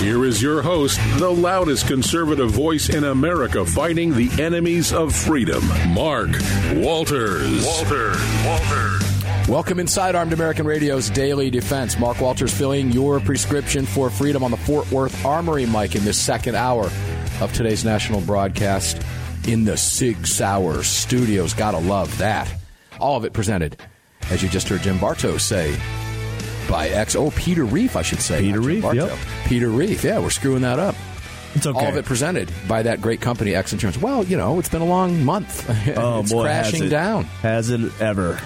Here is your host, the loudest conservative voice in America fighting the enemies of freedom, Mark Walters. Welcome inside Armed American Radio's Daily Defense. Mark Walters filling your prescription for freedom on the Fort Worth Armory mic in this second hour of today's national broadcast in the Sig Sauer Studios. Gotta love that. All of it presented, as you just heard Jim Bartow say, by Peter Reif, I should say. Peter Reif, yep. Peter Reif, yeah, we're screwing that up. It's okay. All of it presented by that great company, X Insurance. Well, you know, it's been a long month. Oh, it's boy, crashing down. Has it ever.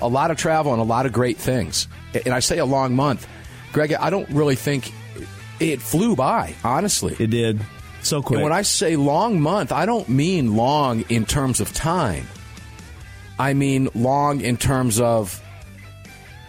A lot of travel and a lot of great things. And I say a long month. Greg, I don't really think it flew by, honestly. It did. So quick. And when I say long month, I don't mean long in terms of time. I mean long in terms of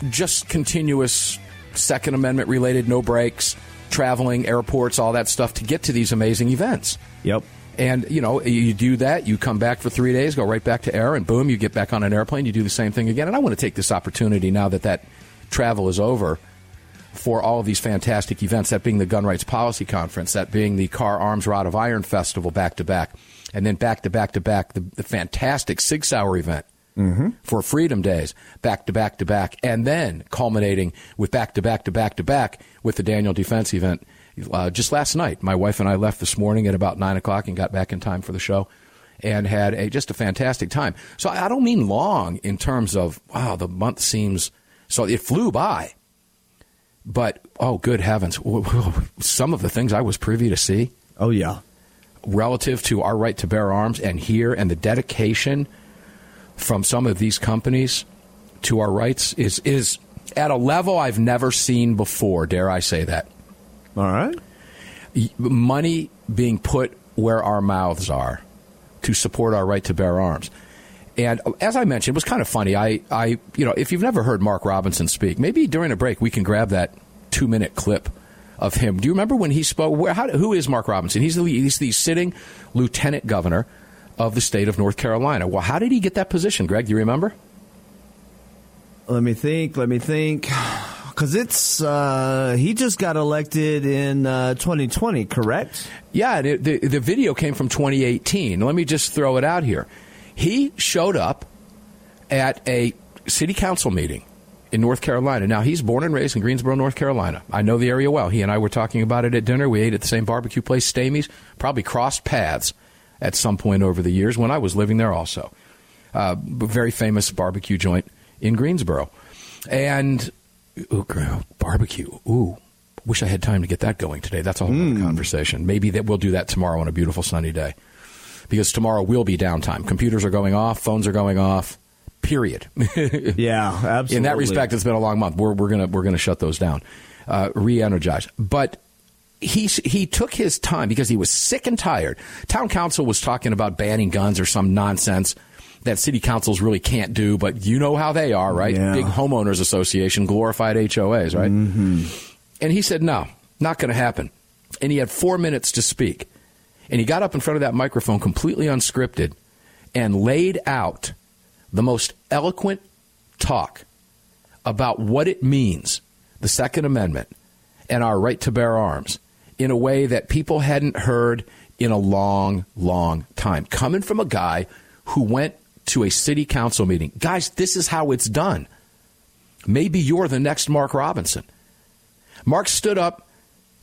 just continuous Second Amendment related, no breaks, traveling, airports, all that stuff to get to these amazing events. Yep. And, you know, you do that, you come back for 3 days, go right back to air, and boom, you get back on an airplane, you do the same thing again. And I want to take this opportunity now that that travel is over for all of these fantastic events, that being the Gun Rights Policy Conference, that being the Kahr Arms Rod of Iron Festival back-to-back, and then back-to-back-to-back, the fantastic Sig Sauer event for Freedom Days, back-to-back-to-back, and then culminating with back-to-back-to-back-to-back with the Daniel Defense event. Just last night, my wife and I left this morning at about 9 o'clock and got back in time for the show and had just a fantastic time. So I don't mean long in terms of, wow, the month seems, so it flew by. But, oh, good heavens, some of the things I was privy to see. Oh, yeah. Relative to our right to bear arms and here and the dedication from some of these companies to our rights is at a level I've never seen before, dare I say that. All right. Money being put where our mouths are to support our right to bear arms. And as I mentioned, it was kind of funny. I you know, if you've never heard Mark Robinson speak, maybe during a break we can grab that 2-minute clip of him. Do you remember when he spoke? Who is Mark Robinson? He's the sitting lieutenant governor of the state of North Carolina. Well, how did he get that position, Greg? Do you remember? Let me think. Because it's he just got elected in 2020, correct? Yeah, the video came from 2018. Let me just throw it out here. He showed up at a city council meeting in North Carolina. Now, he's born and raised in Greensboro, North Carolina. I know the area well. He and I were talking about it at dinner. We ate at the same barbecue place, Stamey's. Probably crossed paths at some point over the years when I was living there also. Very famous barbecue joint in Greensboro. And... Ooh, barbecue. Ooh, wish I had time to get that going today. That's a whole other conversation. Maybe that we'll do that tomorrow on a beautiful sunny day, because tomorrow will be downtime. Computers are going off. Phones are going off. Period. Yeah, absolutely. In that respect, it's been a long month. We're gonna shut those down, re-energize. But he took his time because he was sick and tired. Town council was talking about banning guns or some nonsense that city councils really can't do, but you know how they are, right? Yeah. Big homeowners association, glorified HOAs, right? Mm-hmm. And he said, no, not going to happen. And he had 4 minutes to speak. And he got up in front of that microphone completely unscripted and laid out the most eloquent talk about what it means, the Second Amendment, and our right to bear arms in a way that people hadn't heard in a long, long time. Coming from a guy who went to a city council meeting. Guys, this is how it's done. Maybe you're the next Mark Robinson. Mark stood up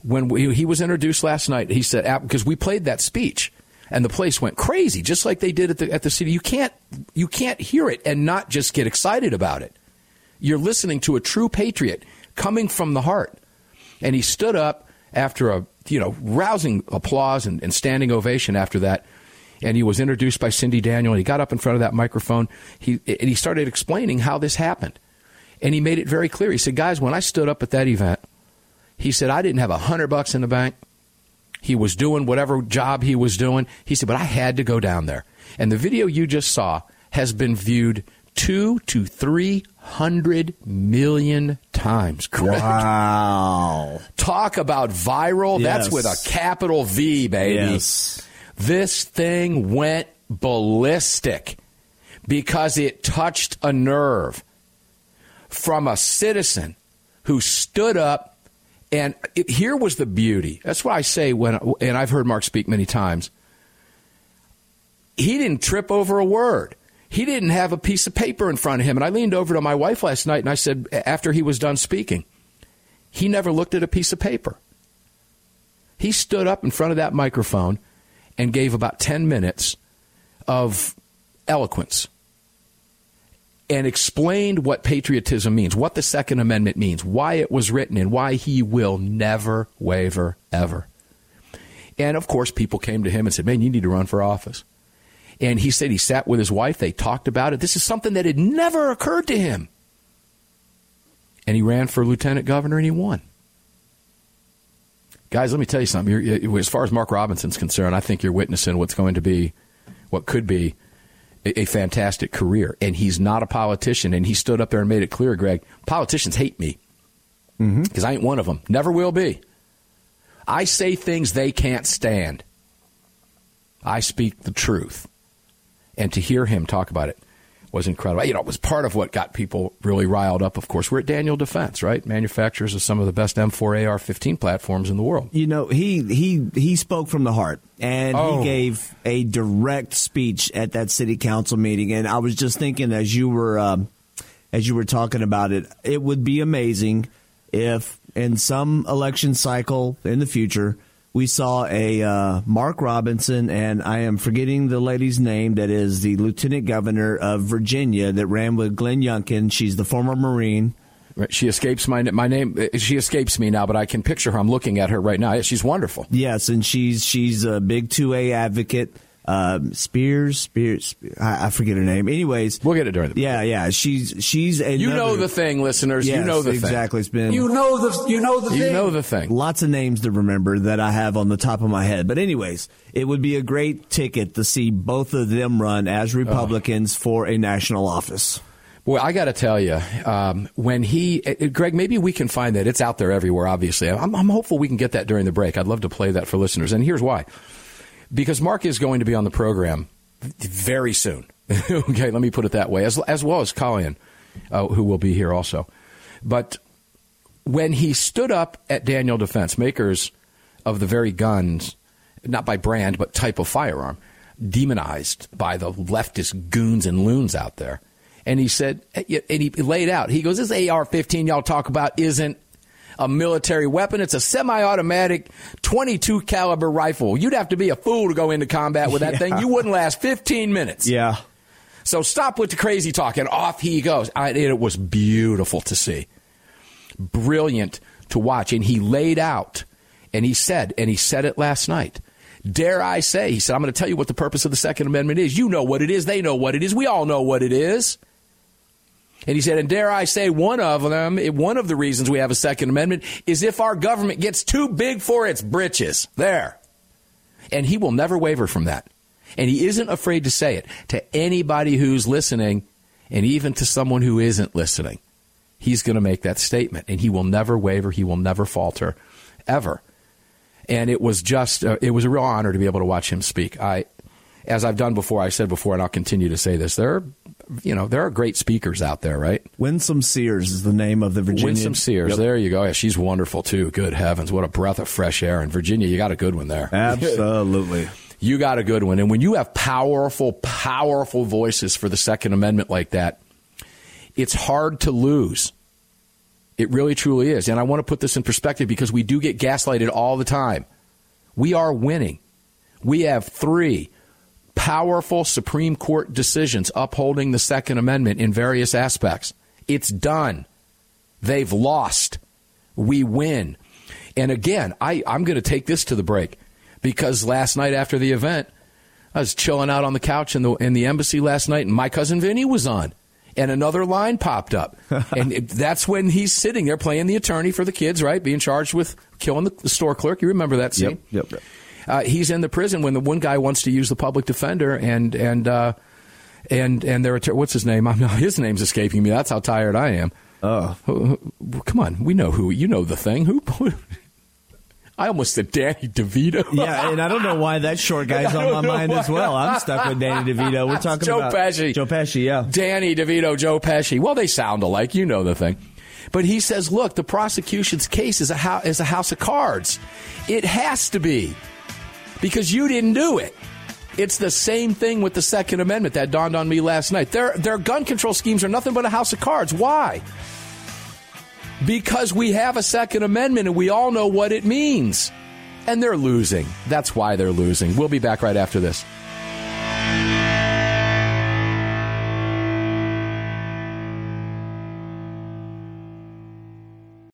when he was introduced last night. He said, because we played that speech and the place went crazy, just like they did at the city. You can't hear it and not just get excited about it. You're listening to a true patriot coming from the heart. And he stood up after a, you know, rousing applause and standing ovation after that. And he was introduced by Cindy Daniel. He got up in front of that microphone. He started explaining how this happened. And he made it very clear. He said, guys, when I stood up at that event, he said, I didn't have $100 in the bank. He was doing whatever job he was doing. He said, but I had to go down there. And the video you just saw has been viewed 200 to 300 million times. Correct? Wow. Talk about viral. Yes. That's with a capital V, baby. Yes. This thing went ballistic because it touched a nerve from a citizen who stood up. And here was the beauty. That's why I say and I've heard Mark speak many times, he didn't trip over a word. He didn't have a piece of paper in front of him. And I leaned over to my wife last night and I said, after he was done speaking, he never looked at a piece of paper. He stood up in front of that microphone and gave about 10 minutes of eloquence and explained what patriotism means, what the Second Amendment means, why it was written, and why he will never waver, ever. And, of course, people came to him and said, man, you need to run for office. And he said he sat with his wife. They talked about it. This is something that had never occurred to him. And he ran for lieutenant governor, and he won. Guys, let me tell you something. As far as Mark Robinson's concerned, I think you're witnessing what could be a fantastic career. And he's not a politician. And he stood up there and made it clear, Greg, politicians hate me because I ain't one of them. Never will be. I say things they can't stand. I speak the truth. And to hear him talk about it was incredible. You know, it was part of what got people really riled up, of course. We're at Daniel Defense, right? Manufacturers of some of the best M4 AR-15 platforms in the world. You know, he spoke from the heart, and he gave a direct speech at that city council meeting. And I was just thinking as you were talking about it, it would be amazing if in some election cycle in the future – we saw a Mark Robinson, and I am forgetting the lady's name, that is the lieutenant governor of Virginia that ran with Glenn Youngkin. She's the former Marine. Right. She escapes my name. She escapes me now, but I can picture her. I'm looking at her right now. She's wonderful. Yes, and she's a big 2A advocate. Spears. I forget her name. Anyways, we'll get it during the break. Yeah. She's another. You know the thing, listeners. Yes, you know the exactly. thing. It's been. You know the thing. Lots of names to remember that I have on the top of my head. But anyways, it would be a great ticket to see both of them run as Republicans for a national office. Boy, I got to tell you, Greg, maybe we can find that. It's out there everywhere. Obviously, I'm hopeful we can get that during the break. I'd love to play that for listeners, and here's why. Because Mark is going to be on the program very soon. Okay, let me put it that way, as well as Colleen, who will be here also. But when he stood up at Daniel Defense, makers of the very guns, not by brand, but type of firearm, demonized by the leftist goons and loons out there, and he said, and he laid out, he goes, this AR-15 y'all talk about isn't a military weapon. It's a semi-automatic 22 caliber rifle. You'd have to be a fool to go into combat with that thing. You wouldn't last 15 minutes. Yeah. So stop with the crazy talk, and off he goes. It was beautiful to see. Brilliant to watch. And he laid out, and he said it last night. Dare I say, he said, I'm going to tell you what the purpose of the Second Amendment is. You know what it is. They know what it is. We all know what it is. And he said, and dare I say, one of the reasons we have a Second Amendment is if our government gets too big for its britches. There. And he will never waver from that. And he isn't afraid to say it to anybody who's listening, and even to someone who isn't listening. He's going to make that statement, and he will never waver. He will never falter, ever. And it was just, it was a real honor to be able to watch him speak. As I've done before, I said before, and I'll continue to say this, there are great speakers out there, right? Winsome Sears is the name of the Virginian. Winsome Sears. Yep. There you go. Yeah, she's wonderful, too. Good heavens. What a breath of fresh air. And Virginia, you got a good one there. Absolutely. You got a good one. And when you have powerful, powerful voices for the Second Amendment like that, it's hard to lose. It really, truly is. And I want to put this in perspective because we do get gaslighted all the time. We are winning. We have three powerful Supreme Court decisions upholding the Second Amendment in various aspects. It's done. They've lost. We win. And again, I'm going to take this to the break because last night after the event, I was chilling out on the couch in the embassy last night, and my cousin Vinny was on, and another line popped up. And that's when he's sitting there playing the attorney for the kids, right, being charged with killing the store clerk. You remember that scene? Yep. He's in the prison when the one guy wants to use the public defender, and and their attorney, what's his name? His name's escaping me. That's how tired I am. Oh, come on. We know who. You know the thing. Who? I almost said Danny DeVito. Yeah, and I don't know why that short guy's on my mind as well. I'm stuck with Danny DeVito. We're talking about Joe Pesci. Joe Pesci, yeah. Danny DeVito, Joe Pesci. Well, they sound alike. You know the thing. But he says, look, the prosecution's case is a house of cards. It has to be because you didn't do it. It's the same thing with the Second Amendment. That dawned on me last night. Their gun control schemes are nothing but a house of cards. Why? Because we have a Second Amendment and we all know what it means. And they're losing. That's why they're losing. We'll be back right after this.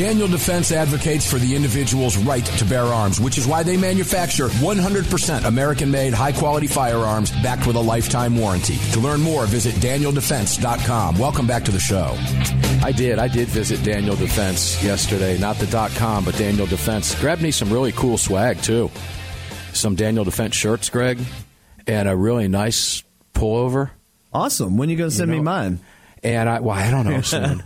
Daniel Defense advocates for the individual's right to bear arms, which is why they manufacture 100% American-made, high-quality firearms backed with a lifetime warranty. To learn more, visit DanielDefense.com. Welcome back to the show. I did visit Daniel Defense yesterday. Not the .com, but Daniel Defense. Grabbed me some really cool swag, too. Some Daniel Defense shirts, Greg, and a really nice pullover. Awesome. When are you going to send me mine? And I don't know, soon.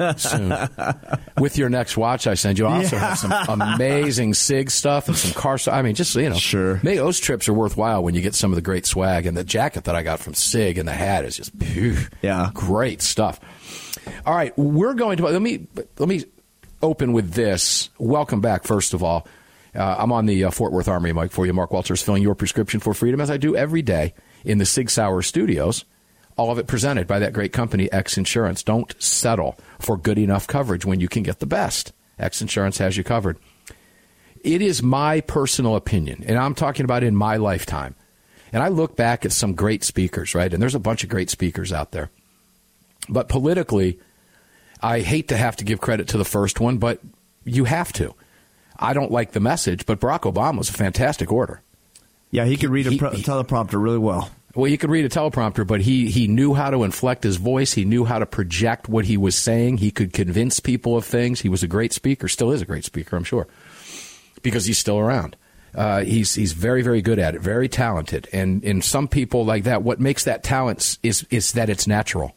With your next watch I send you, I also have some amazing Sig stuff and some Kahr stuff. I mean, just, sure. Maybe those trips are worthwhile when you get some of the great swag. And the jacket that I got from Sig and the hat is just great stuff. All right, we're going to let me open with this. Welcome back, first of all. I'm on the Fort Worth Armory mic for you. Mark Walters filling your prescription for freedom, as I do every day in the Sig Sauer studios. All of it presented by that great company, X Insurance. Don't settle for good enough coverage when you can get the best. X Insurance has you covered. It is my personal opinion, and I'm talking about in my lifetime. And I look back at some great speakers, right? And there's a bunch of great speakers out there. But politically, I hate to have to give credit to the first one, but you have to. I don't like the message, but Barack Obama was a fantastic orator. Yeah, he could read a teleprompter really well. Well, you could read a teleprompter, but he knew how to inflect his voice. He knew how to project what he was saying. He could convince people of things. He was a great speaker, still is a great speaker, I'm sure, because he's still around. He's very, very good at it, very talented. And in some people like that, what makes that talent is that it's natural.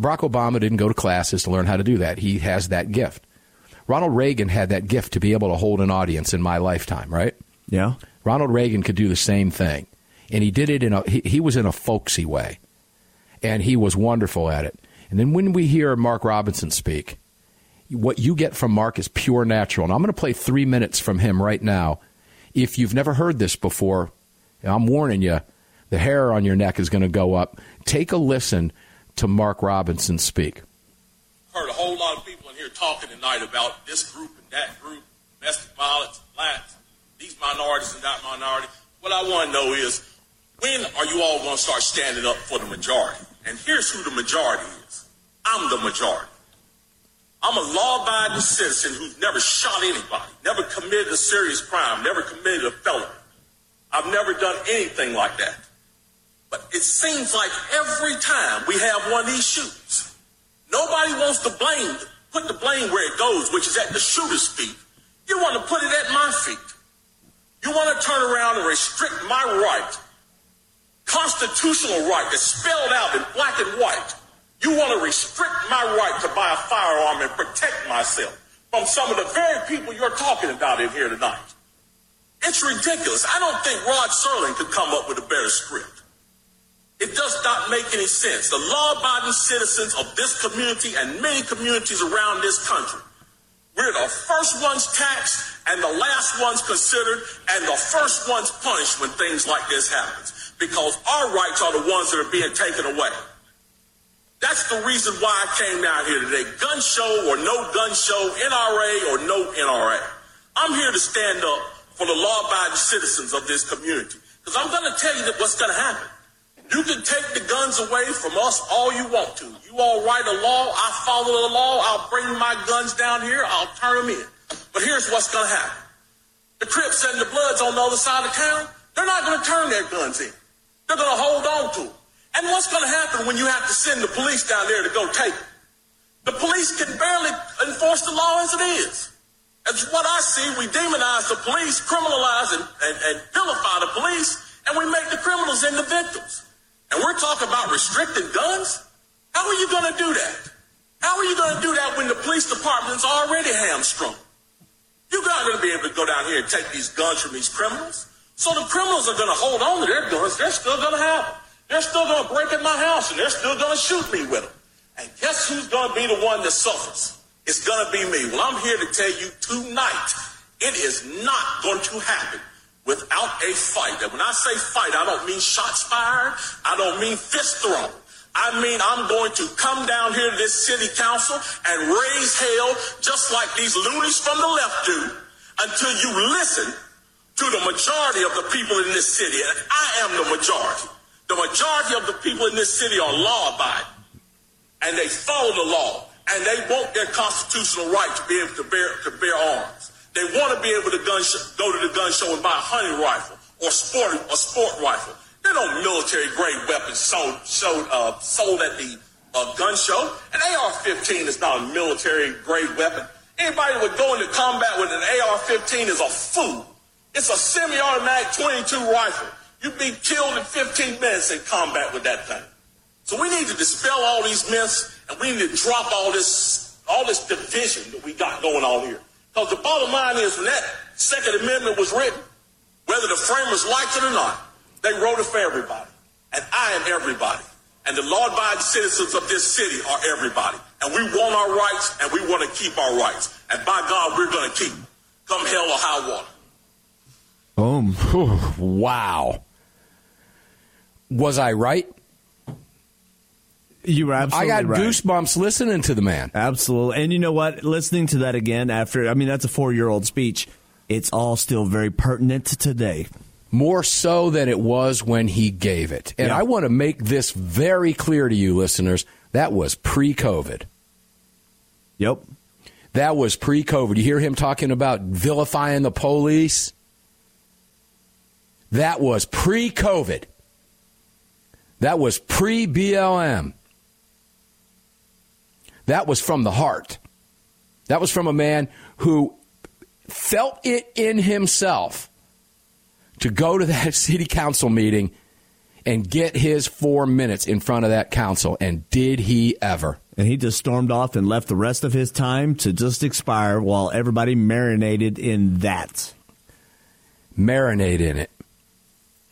Barack Obama didn't go to classes to learn how to do that. He has that gift. Ronald Reagan had that gift to be able to hold an audience in my lifetime, right? Yeah. Ronald Reagan could do the same thing. And he did it he was in a folksy way, and he was wonderful at it. And then when we hear Mark Robinson speak, what you get from Mark is pure natural. And I'm going to play 3 minutes from him right now. If you've never heard this before, I'm warning you, the hair on your neck is going to go up. Take a listen to Mark Robinson speak. I've heard a whole lot of people in here talking tonight about this group and that group, domestic violence, blacks, these minorities and that minority. What I want to know is, when are you all going to start standing up for the majority? And here's who the majority is. I'm the majority. I'm a law-abiding citizen who's never shot anybody, never committed a serious crime, never committed a felony. I've never done anything like that. But it seems like every time we have one of these shootings, nobody wants to put the blame where it goes, which is at the shooter's feet. You want to put it at my feet. You want to turn around and restrict my right. Constitutional right that's spelled out in black and white. You want to restrict my right to buy a firearm and protect myself from some of the very people you're talking about in here tonight. It's ridiculous. I don't think Rod Serling could come up with a better script. It does not make any sense. The law-abiding citizens of this community and many communities around this country, we're the first ones taxed and the last ones considered and the first ones punished when things like this happens. Because our rights are the ones that are being taken away. That's the reason why I came down here today. Gun show or no gun show, NRA or no NRA. I'm here to stand up for the law-abiding citizens of this community. Because I'm going to tell you that what's going to happen. You can take the guns away from us all you want to. You all write a law, I follow the law, I'll bring my guns down here, I'll turn them in. But here's what's going to happen. The Crips and the Bloods on the other side of town, they're not going to turn their guns in. They're going to hold on to them. And what's going to happen when you have to send the police down there to go take them? The police can barely enforce the law as it is. That's what I see. We demonize the police, criminalize and vilify the police, and we make the criminals into victims. And we're talking about restricting guns? How are you going to do that? How are you going to do that when the police department's already hamstrung? You're not going to be able to go down here and take these guns from these criminals. So the criminals are going to hold on to their guns. They're still going to have them. They're still going to break in my house, and they're still going to shoot me with them. And guess who's going to be the one that suffers? It's going to be me. Well, I'm here to tell you tonight, it is not going to happen without a fight. And when I say fight, I don't mean shots fired. I don't mean fist thrown. I mean, I'm going to come down here to this city council and raise hell just like these loonies from the left do until you listen to the majority of the people in this city, and I am the majority. The majority of the people in this city are law-abiding, and they follow the law, and they want their constitutional right to be able to bear arms. They want to be able to go to the gun show and buy a hunting rifle or a sport rifle. They don't military grade weapons sold at the gun show. An AR-15 is not a military grade weapon. Anybody that would go into combat with an AR-15 is a fool. It's a semi-automatic .22 rifle. You'd be killed in 15 minutes in combat with that thing. So we need to dispel all these myths, and we need to drop all this division that we got going on here. Because the bottom line is, when that Second Amendment was written, whether the framers liked it or not, they wrote it for everybody. And I am everybody. And the law-abiding citizens of this city are everybody. And we want our rights, and we want to keep our rights. And by God, we're going to keep them, come hell or high water. Oh, wow. Was I right? You were absolutely right. I got goosebumps listening to the man. Absolutely. And you know what? Listening to that again after, I mean, that's a 4-year-old speech. It's all still very pertinent to today. More so than it was when he gave it. And yeah. I want to make this very clear to you, listeners. That was pre-COVID. Yep. That was pre-COVID. You hear him talking about vilifying the police? That was pre-COVID. That was pre-BLM. That was from the heart. That was from a man who felt it in himself to go to that city council meeting and get his 4 minutes in front of that council. And did he ever? And he just stormed off and left the rest of his time to just expire while everybody marinated in that. Marinate in it.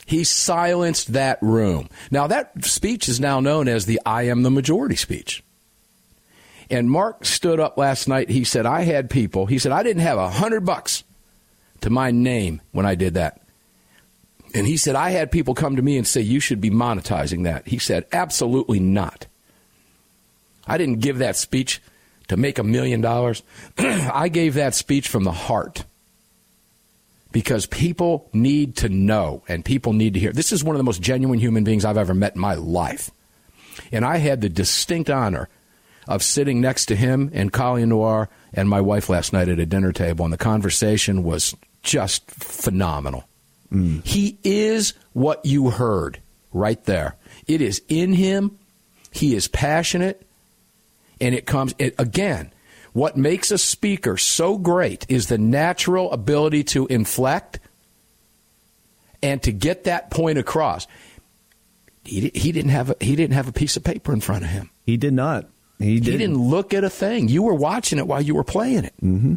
He silenced that room. Now, that speech is now known as the I am the majority speech. And Mark stood up last night. He said, I had people. He said, I didn't have $100 to my name when I did that. And he said, I had people come to me and say, you should be monetizing that. He said, absolutely not. I didn't give that speech to make $1 million. I gave that speech from the heart. Because people need to know and people need to hear. This is one of the most genuine human beings I've ever met in my life. And I had the distinct honor of sitting next to him and Colleen Noir and my wife last night at a dinner table. And the conversation was just phenomenal. Mm. He is what you heard right there. It is in him. He is passionate. And it comes, again, what makes a speaker so great is the natural ability to inflect and to get that point across. He didn't have a piece of paper in front of him. He did not. He didn't look at a thing. You were watching it while you were playing it. Mm-hmm.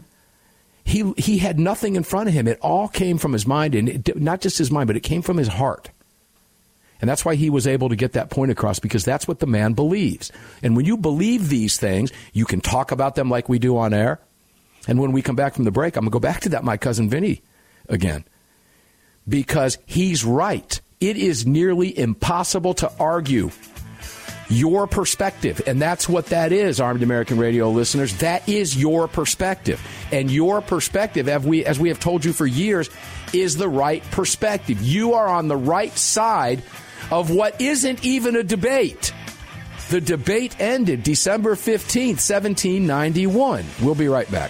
He had nothing in front of him. It all came from his mind, and not just his mind, but it came from his heart. And that's why he was able to get that point across, because that's what the man believes. And when you believe these things, you can talk about them like we do on air. And when we come back from the break, I'm going to go back to that My Cousin Vinny again, because he's right. It is nearly impossible to argue your perspective. And that's what that is, Armed American Radio listeners. That is your perspective. And your perspective, as we have told you for years, is the right perspective. You are on the right side of what isn't even a debate. The debate ended December 15th, 1791. We'll be right back.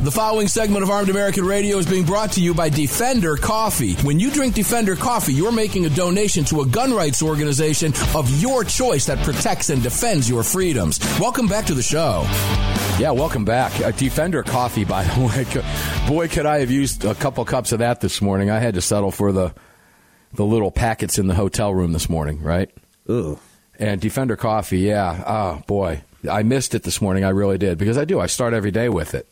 The following segment of Armed American Radio is being brought to you by Defender Coffee. When you drink Defender Coffee, you're making a donation to a gun rights organization of your choice that protects and defends your freedoms. Welcome back to the show. Yeah, welcome back. Defender Coffee, by the way. Boy, could I have used a couple cups of that this morning. I had to settle for the little packets in the hotel room this morning, right? Ooh. And Defender Coffee, yeah. Oh, boy. I missed it this morning. I really did, because I do. I start every day with it.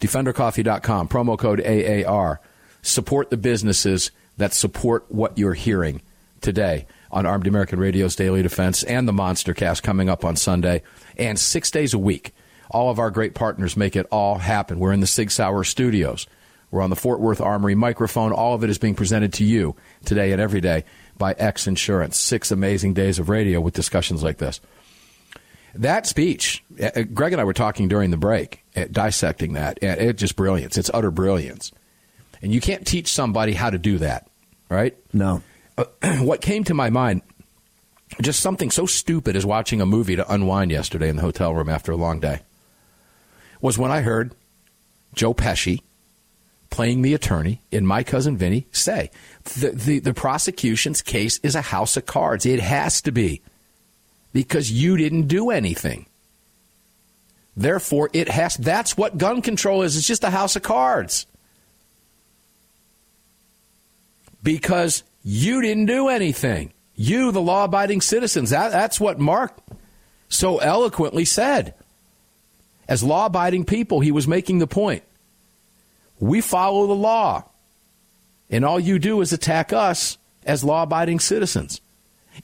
DefenderCoffee.com, promo code AAR. Support the businesses that support what you're hearing today on Armed American Radio's Daily Defense and the Monster Cast coming up on Sunday. And 6 days a week, all of our great partners make it all happen. We're in the Sig Sauer studios. We're on the Fort Worth Armory microphone. All of it is being presented to you today and every day by X Insurance. 6 amazing days of radio with discussions like this. That speech, Greg and I were talking during the break, dissecting that, and it's just brilliance. It's utter brilliance. And you can't teach somebody how to do that, right? No. What came to my mind, just something so stupid as watching a movie to unwind yesterday in the hotel room after a long day, was when I heard Joe Pesci, playing the attorney in My Cousin Vinny, say, the prosecution's case is a house of cards. It has to be. Because you didn't do anything. Therefore, it has. That's what gun control is. It's just a house of cards. Because you didn't do anything. You, the law-abiding citizens. That's what Mark so eloquently said. As law-abiding people, he was making the point. We follow the law. And all you do is attack us as law-abiding citizens.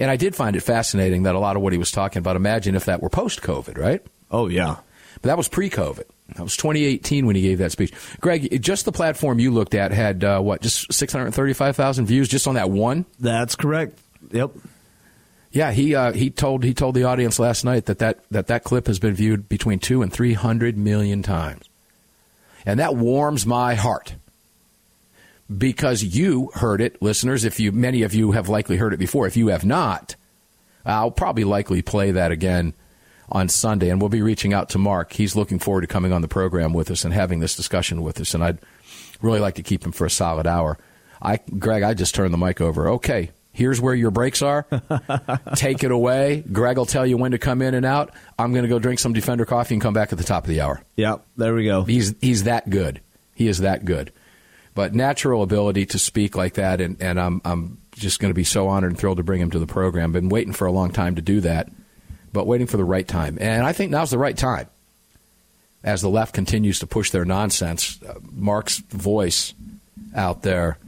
And I did find it fascinating that a lot of what he was talking about, imagine if that were post-COVID, right? Oh, yeah. But that was pre-COVID. That was 2018 when he gave that speech. Greg, just the platform you looked at had, just 635,000 views just on that one? That's correct. Yep. Yeah, he told the audience last night that clip has been viewed between 2 and 300 million times. And that warms my heart. Because you heard it, listeners, many of you have likely heard it before. If you have not, I'll probably likely play that again on Sunday, and we'll be reaching out to Mark. He's looking forward to coming on the program with us and having this discussion with us, and I'd really like to keep him for a solid hour. Greg, I just turned the mic over. Okay, here's where your breaks are. Take it away. Greg will tell you when to come in and out. I'm going to go drink some Defender coffee and come back at the top of the hour. Yeah, there we go. He's that good. He is that good. But natural ability to speak like that, and I'm just going to be so honored and thrilled to bring him to the program. Been waiting for a long time to do that, but waiting for the right time. And I think now's the right time. As the left continues to push their nonsense, Mark's voice out there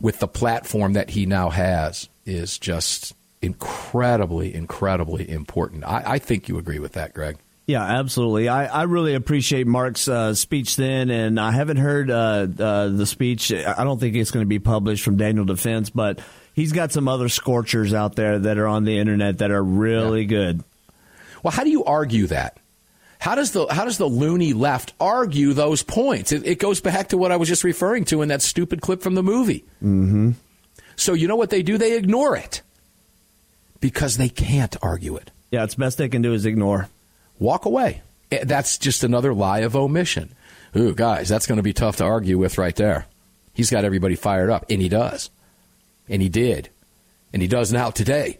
with the platform that he now has is just incredibly, incredibly important. I think you agree with that, Greg. Yeah, absolutely. I really appreciate Mark's speech then, and I haven't heard the speech. I don't think it's going to be published from Daniel Defense, but he's got some other scorchers out there that are on the internet that are really good. Well, how do you argue that? How does the loony left argue those points? It goes back to what I was just referring to in that stupid clip from the movie. Mm-hmm. So you know what they do? They ignore it because they can't argue it. Yeah, it's best they can do is ignore. Walk away. That's just another lie of omission. Ooh, guys, that's going to be tough to argue with right there. He's got everybody fired up, and he does. And he did. And he does now today.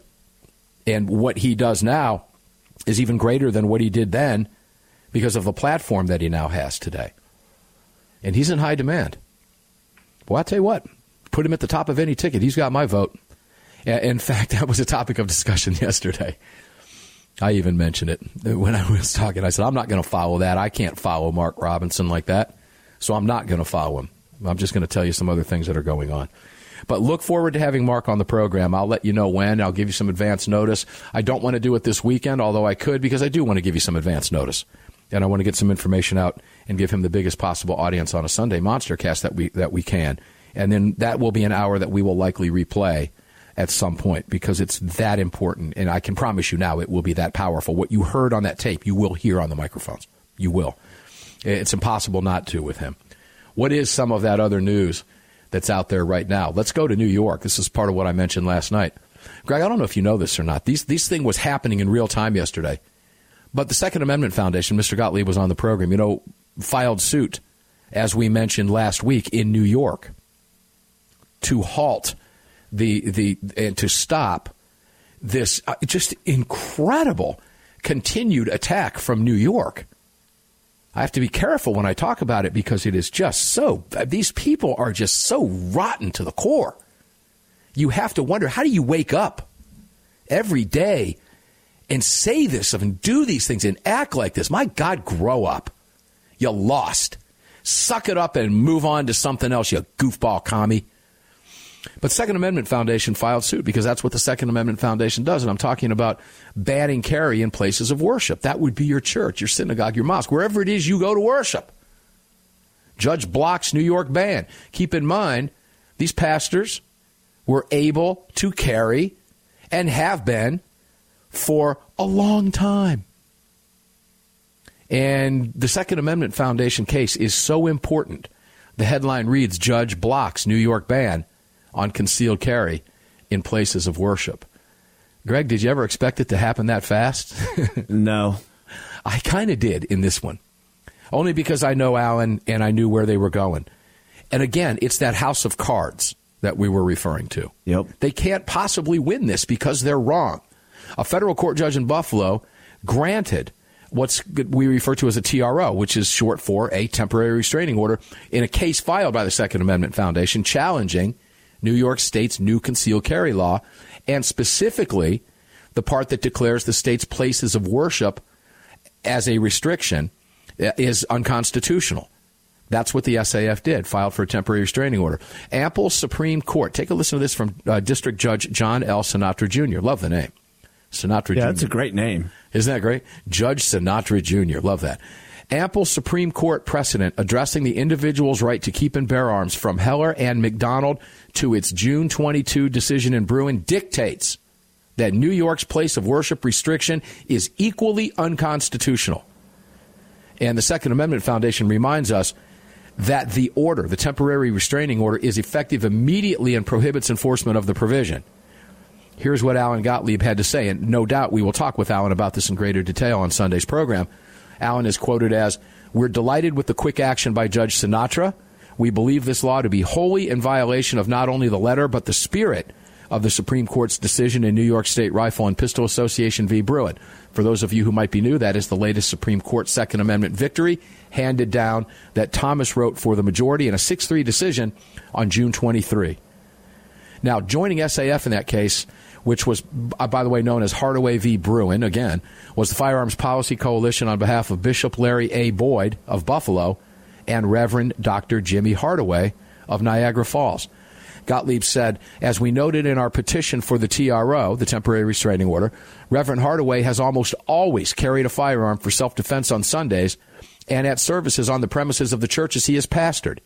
And what he does now is even greater than what he did then because of the platform that he now has today. And he's in high demand. Well, I'll tell you what, put him at the top of any ticket. He's got my vote. In fact, that was a topic of discussion yesterday. I even mentioned it when I was talking. I said, I'm not going to follow that. I can't follow Mark Robinson like that, so I'm not going to follow him. I'm just going to tell you some other things that are going on. But look forward to having Mark on the program. I'll let you know when. I'll give you some advance notice. I don't want to do it this weekend, although I could, because I do want to give you some advance notice. And I want to get some information out and give him the biggest possible audience on a Sunday MonsterCast that we can. And then that will be an hour that we will likely replay at some point, because it's that important. And I can promise you now it will be that powerful. What you heard on that tape, you will hear on the microphones. You will. It's impossible not to with him. What is some of that other news that's out there right now? Let's go to New York. This is part of what I mentioned last night. Greg, I don't know if you know this or not. This thing was happening in real time yesterday. But the Second Amendment Foundation, Mr. Gottlieb was on the program, filed suit, as we mentioned last week, in New York to halt and to stop this just incredible continued attack from New York. I have to be careful when I talk about it because it is just so, these people are just so rotten to the core. You have to wonder, how do you wake up every day and say this stuff and do these things and act like this? My God, grow up. You lost. Suck it up and move on to something else, you goofball commie. But Second Amendment Foundation filed suit because that's what the Second Amendment Foundation does. And I'm talking about banning carry in places of worship. That would be your church, your synagogue, your mosque, wherever it is you go to worship. Judge Block's New York ban. Keep in mind, these pastors were able to carry and have been for a long time. And the Second Amendment Foundation case is so important. The headline reads, Judge Block's New York ban on concealed carry in places of worship. Greg, did you ever expect it to happen that fast? No. I kind of did in this one, only because I know Alan and I knew where they were going. And again, it's that house of cards that we were referring to. Yep. They can't possibly win this because they're wrong. A federal court judge in Buffalo granted what we refer to as a TRO, which is short for a temporary restraining order, in a case filed by the Second Amendment Foundation challenging New York State's new concealed carry law, and specifically the part that declares the state's places of worship as a restriction is unconstitutional. That's what the SAF did, filed for a temporary restraining order. Ample Supreme Court. Take a listen to this from District Judge John L. Sinatra, Jr. Love the name. Sinatra Jr. Yeah, that's a great name. Isn't that great? Judge Sinatra Jr. Love that. Ample Supreme Court precedent addressing the individual's right to keep and bear arms from Heller and McDonald to its June 22 decision in Bruen dictates that New York's place of worship restriction is equally unconstitutional. And the Second Amendment Foundation reminds us that the order, the temporary restraining order, is effective immediately and prohibits enforcement of the provision. Here's what Alan Gottlieb had to say, and no doubt we will talk with Alan about this in greater detail on Sunday's program. Alan is quoted as, "We're delighted with the quick action by Judge Sinatra. We believe this law to be wholly in violation of not only the letter but the spirit of the Supreme Court's decision in New York State Rifle and Pistol Association v. Bruen." For those of you who might be new, that is the latest Supreme Court Second Amendment victory handed down that Thomas wrote for the majority in a 6-3 decision on June 23. Now, joining SAF in that case, which was, by the way, known as Hardaway v. Bruen, again, was the Firearms Policy Coalition on behalf of Bishop Larry A. Boyd of Buffalo and Reverend Dr. Jimmy Hardaway of Niagara Falls. Gottlieb said, "As we noted in our petition for the TRO, the temporary restraining order, Reverend Hardaway has almost always carried a firearm for self-defense on Sundays and at services on the premises of the churches he has pastored.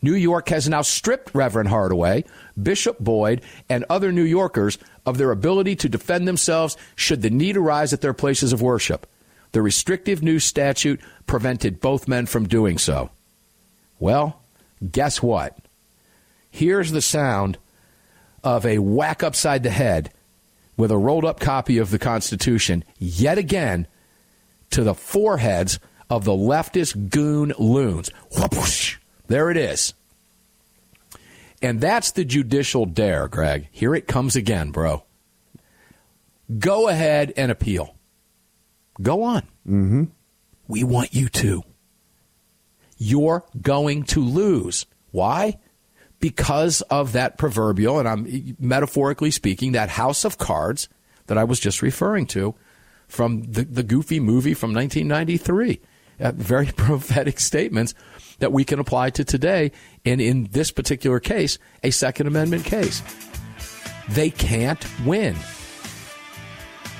New York has now stripped Reverend Hardaway, Bishop Boyd, and other New Yorkers of their ability to defend themselves should the need arise at their places of worship. The restrictive new statute prevented both men from doing so." Well, guess what? Here's the sound of a whack upside the head with a rolled-up copy of the Constitution, yet again, to the foreheads of the leftist goon loons. Whoosh, there it is. And that's the judicial dare, Greg. Here it comes again, bro. Go ahead and appeal. Go on. Mm-hmm. We want you to. You're going to lose. Why? Because of that proverbial, and I'm metaphorically speaking, that house of cards that I was just referring to from the goofy movie from 1993. Very prophetic statements that we can apply to today, and in this particular case, a Second Amendment case. They can't win.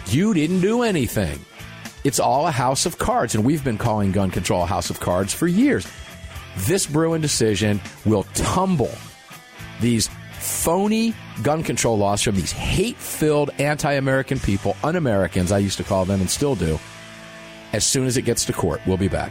You didn't do anything. It's all a house of cards, and we've been calling gun control a house of cards for years. This Bruen decision will tumble these phony gun control laws from these hate-filled anti-American people, un-Americans, I used to call them and still do, as soon as it gets to court. We'll be back.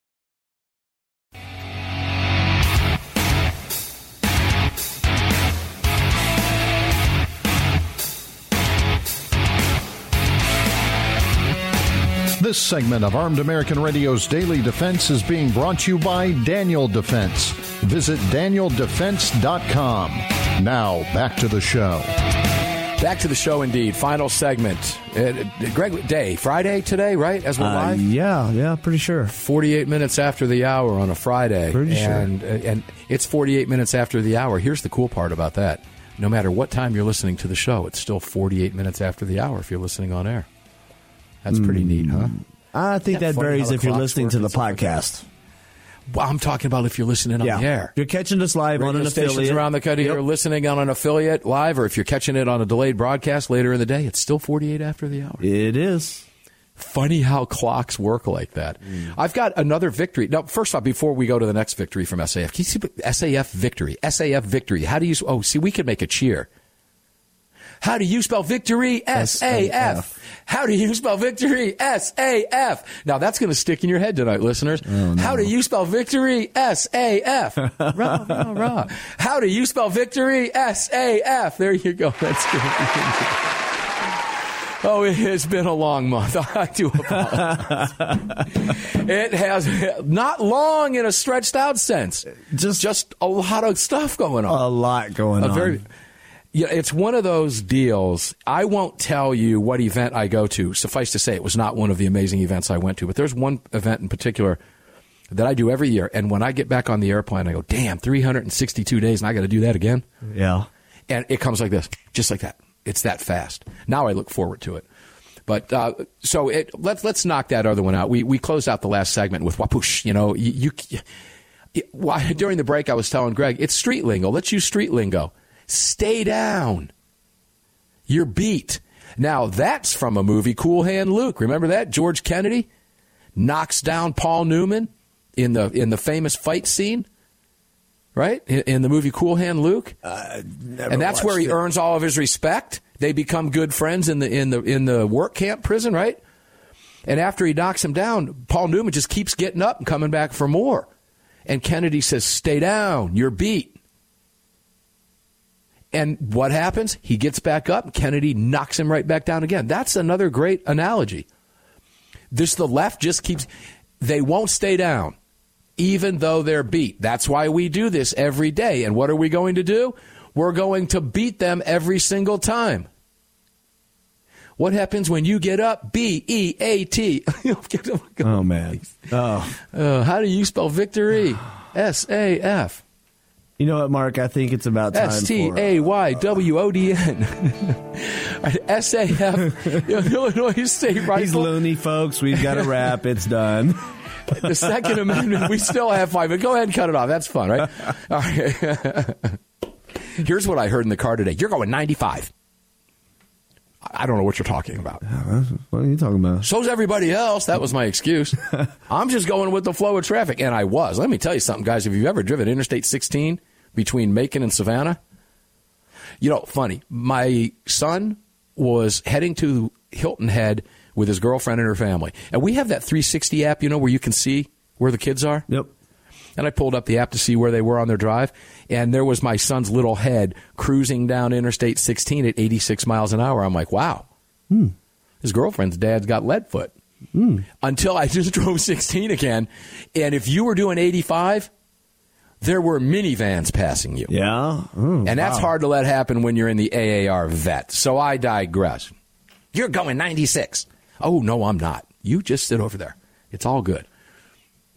This segment of Armed American Radio's Daily Defense is being brought to you by Daniel Defense. Visit DanielDefense.com. Now, back to the show. Back to the show, indeed. Final segment. Greg, day, Friday today, right, as we're live? Yeah, pretty sure. 48 minutes after the hour on a Friday. And it's 48 minutes after the hour. Here's the cool part about that. No matter what time you're listening to the show, it's still 48 minutes after the hour if you're listening on air. That's pretty neat, huh? I think that varies if you're listening to the podcast. Well, I'm talking about if you're listening on the air. You're catching us live on an affiliate. Around the country, you're listening on an affiliate live, or if you're catching it on a delayed broadcast later in the day, it's still 48 after the hour. It is. Funny how clocks work like that. I've got another victory. Now, first off, before we go to the next victory from SAF, can you see SAF victory? SAF victory. How do you... Oh, see, we could make a cheer. How do you spell victory? S-A-F. How do you spell victory? S-A-F. Now, that's going to stick in your head tonight, listeners. Oh, no. How do you spell victory? S-A-F. Rah, rah, rah. How do you spell victory? S-A-F. There you go. That's good. Oh, it has been a long month. I do apologize. It has not long in a stretched out sense. Just a lot of stuff going on. A lot going on. Yeah, it's one of those deals. I won't tell you what event I go to. Suffice to say, it was not one of the amazing events I went to. But there's one event in particular that I do every year. And when I get back on the airplane, I go, damn, 362 days, and I got to do that again? Yeah. And it comes like this, just like that. It's that fast. Now I look forward to it. But let's knock that other one out. We closed out the last segment with Wapush. You know, during the break, I was telling Greg, it's street lingo. Let's use street lingo. Stay down. You're beat. Now, that's from a movie, Cool Hand Luke. Remember that? George Kennedy knocks down Paul Newman in the famous fight scene, right? In the movie Cool Hand Luke. And that's where he earns all of his respect. They become good friends in the work camp prison, right? And after he knocks him down, Paul Newman just keeps getting up and coming back for more. And Kennedy says, stay down, you're beat. And what happens? He gets back up. Kennedy knocks him right back down again. That's another great analogy. This, the left just keeps, they won't stay down, even though they're beat. That's why we do this every day. And what are we going to do? We're going to beat them every single time. What happens when you get up? B-E-A-T. Oh, man. Oh. How do you spell victory? S-A-F. You know what, Mark? I think it's about time for... S-T-A-Y-W-O-D-N. S-A-F. Illinois State Rifle. He's loony, folks. We've got a wrap. It's done. The Second Amendment, we still have 5. But go ahead and cut it off. That's fun, right? All right. Here's what I heard in the car today. You're going 95. I don't know what you're talking about. What are you talking about? So's everybody else. That was my excuse. I'm just going with the flow of traffic. And I was. Let me tell you something, guys. If you've ever driven Interstate 16... between Macon and Savannah. You know, funny, my son was heading to Hilton Head with his girlfriend and her family. And we have that 360 app, you know, where you can see where the kids are. Yep. And I pulled up the app to see where they were on their drive. And there was my son's little head cruising down Interstate 16 at 86 miles an hour. I'm like, wow, his girlfriend's dad's got lead foot. Until I just drove 16 again. And if you were doing 85... there were minivans passing you. Yeah. Ooh, and that's hard to let happen when you're in the AAR vet. So I digress. You're going 96. Oh, no, I'm not. You just sit over there. It's all good.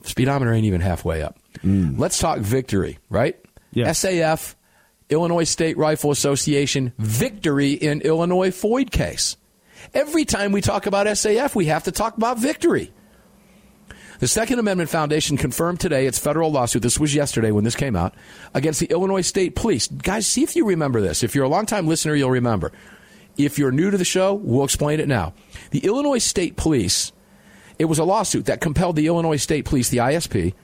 Speedometer ain't even halfway up. Let's talk victory, right? Yeah. SAF, Illinois State Rifle Association, victory in Illinois Foyd case. Every time we talk about SAF, we have to talk about victory. The Second Amendment Foundation confirmed today its federal lawsuit, this was yesterday when this came out, against the Illinois State Police. Guys, see if you remember this. If you're a longtime listener, you'll remember. If you're new to the show, we'll explain it now. The Illinois State Police, it was a lawsuit that compelled the Illinois State Police, the ISP,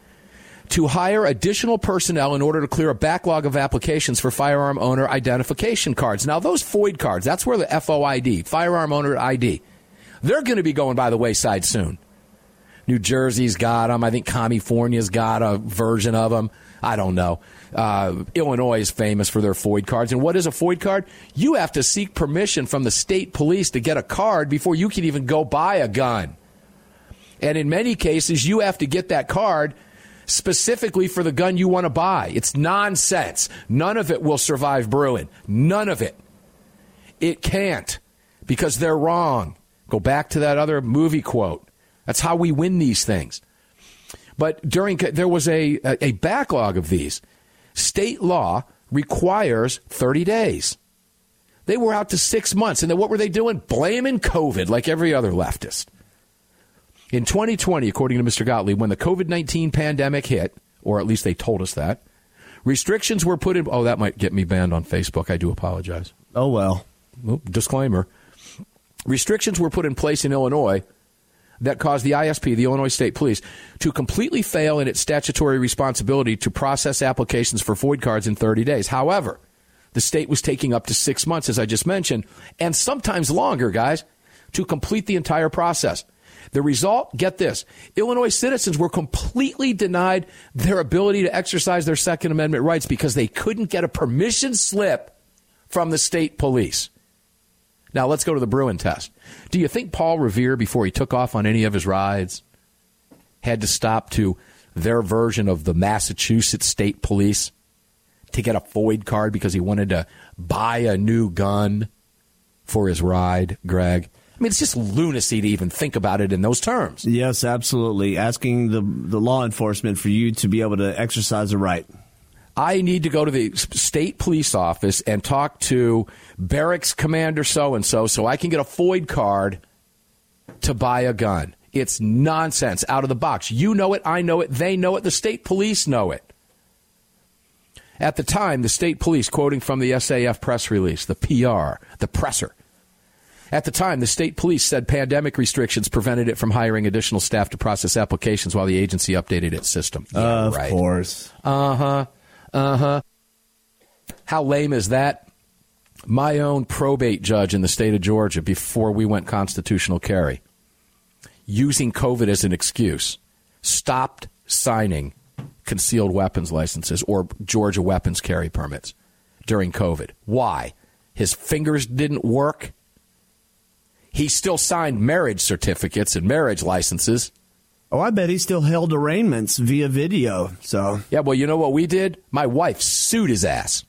to hire additional personnel in order to clear a backlog of applications for firearm owner identification cards. Now, those FOID cards, that's where the FOID, firearm owner ID, they're going to be going by the wayside soon. New Jersey's got them. I think California's got a version of them. I don't know. Illinois is famous for their FOID cards. And what is a FOID card? You have to seek permission from the state police to get a card before you can even go buy a gun. And in many cases, you have to get that card specifically for the gun you want to buy. It's nonsense. None of it will survive Bruen. None of it. It can't, because they're wrong. Go back to that other movie quote. That's how we win these things. But there was a backlog of these. State law requires 30 days. They were out to 6 months. And then what were they doing? Blaming COVID like every other leftist. In 2020, according to Mr. Gottlieb, when the COVID-19 pandemic hit, or at least they told us that, restrictions were put in. Oh, that might get me banned on Facebook. I do apologize. Oh, well. Disclaimer. Restrictions were put in place in Illinois that caused the ISP, the Illinois State Police, to completely fail in its statutory responsibility to process applications for FOID cards in 30 days. However, the state was taking up to 6 months, as I just mentioned, and sometimes longer, guys, to complete the entire process. The result, get this, Illinois citizens were completely denied their ability to exercise their Second Amendment rights because they couldn't get a permission slip from the state police. Now, let's go to the Bruen test. Do you think Paul Revere, before he took off on any of his rides, had to stop to their version of the Massachusetts State Police to get a FOID card because he wanted to buy a new gun for his ride, Greg? I mean, it's just lunacy to even think about it in those terms. Yes, absolutely. Asking the law enforcement for you to be able to exercise a right. I need to go to the state police office and talk to barracks commander so-and-so so I can get a FOID card to buy a gun. It's nonsense, out of the box. You know it, I know it, they know it, the state police know it. At the time, the state police, quoting from the SAF press release, the PR, the presser, at the time, the state police said pandemic restrictions prevented it from hiring additional staff to process applications while the agency updated its system. Yeah, of course. Uh-huh. Uh-huh. How lame is that? My own probate judge in the state of Georgia, before we went constitutional carry, using COVID as an excuse, stopped signing concealed weapons licenses or Georgia weapons carry permits during COVID. Why? His fingers didn't work. He still signed marriage certificates and marriage licenses. Oh, I bet he still held arraignments via video. So yeah, well, you know what we did? My wife sued his ass.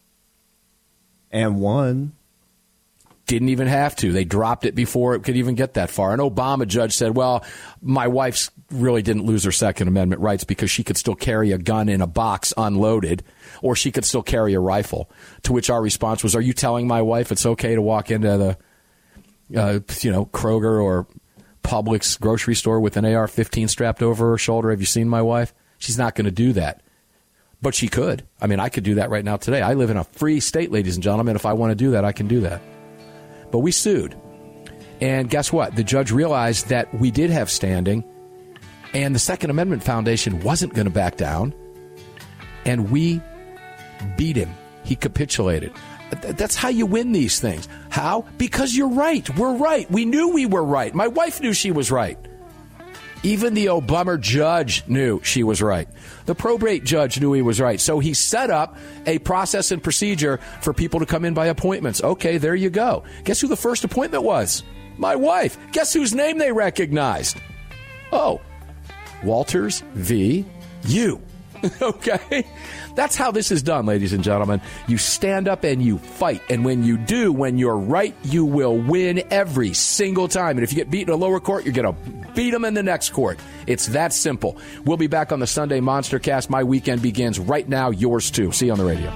And won. Didn't even have to. They dropped it before it could even get that far. An Obama judge said, well, my wife really didn't lose her Second Amendment rights because she could still carry a gun in a box unloaded, or she could still carry a rifle. To which our response was, are you telling my wife it's okay to walk into the Kroger or Publix grocery store with an AR-15 strapped over her shoulder? Have you seen my wife? She's not going to do that. But she could. I mean, I could do that right now today. I live in a free state, ladies and gentlemen. If I want to do that, I can do that. But we sued. And guess what? The judge realized that we did have standing, and the Second Amendment Foundation wasn't going to back down. And we beat him. He capitulated. That's how you win these things. How? Because you're right. We're right. We knew we were right. My wife knew she was right. Even the Obama judge knew she was right. The probate judge knew he was right. So he set up a process and procedure for people to come in by appointments. Okay, there you go. Guess who the first appointment was? My wife. Guess whose name they recognized? Oh, Walters v. you. Okay? That's how this is done, ladies and gentlemen. You stand up and you fight. And when you do, when you're right, you will win every single time. And if you get beat in a lower court, you're going to beat them in the next court. It's that simple. We'll be back on the Sunday Monster Cast. My weekend begins right now. Yours too. See you on the radio.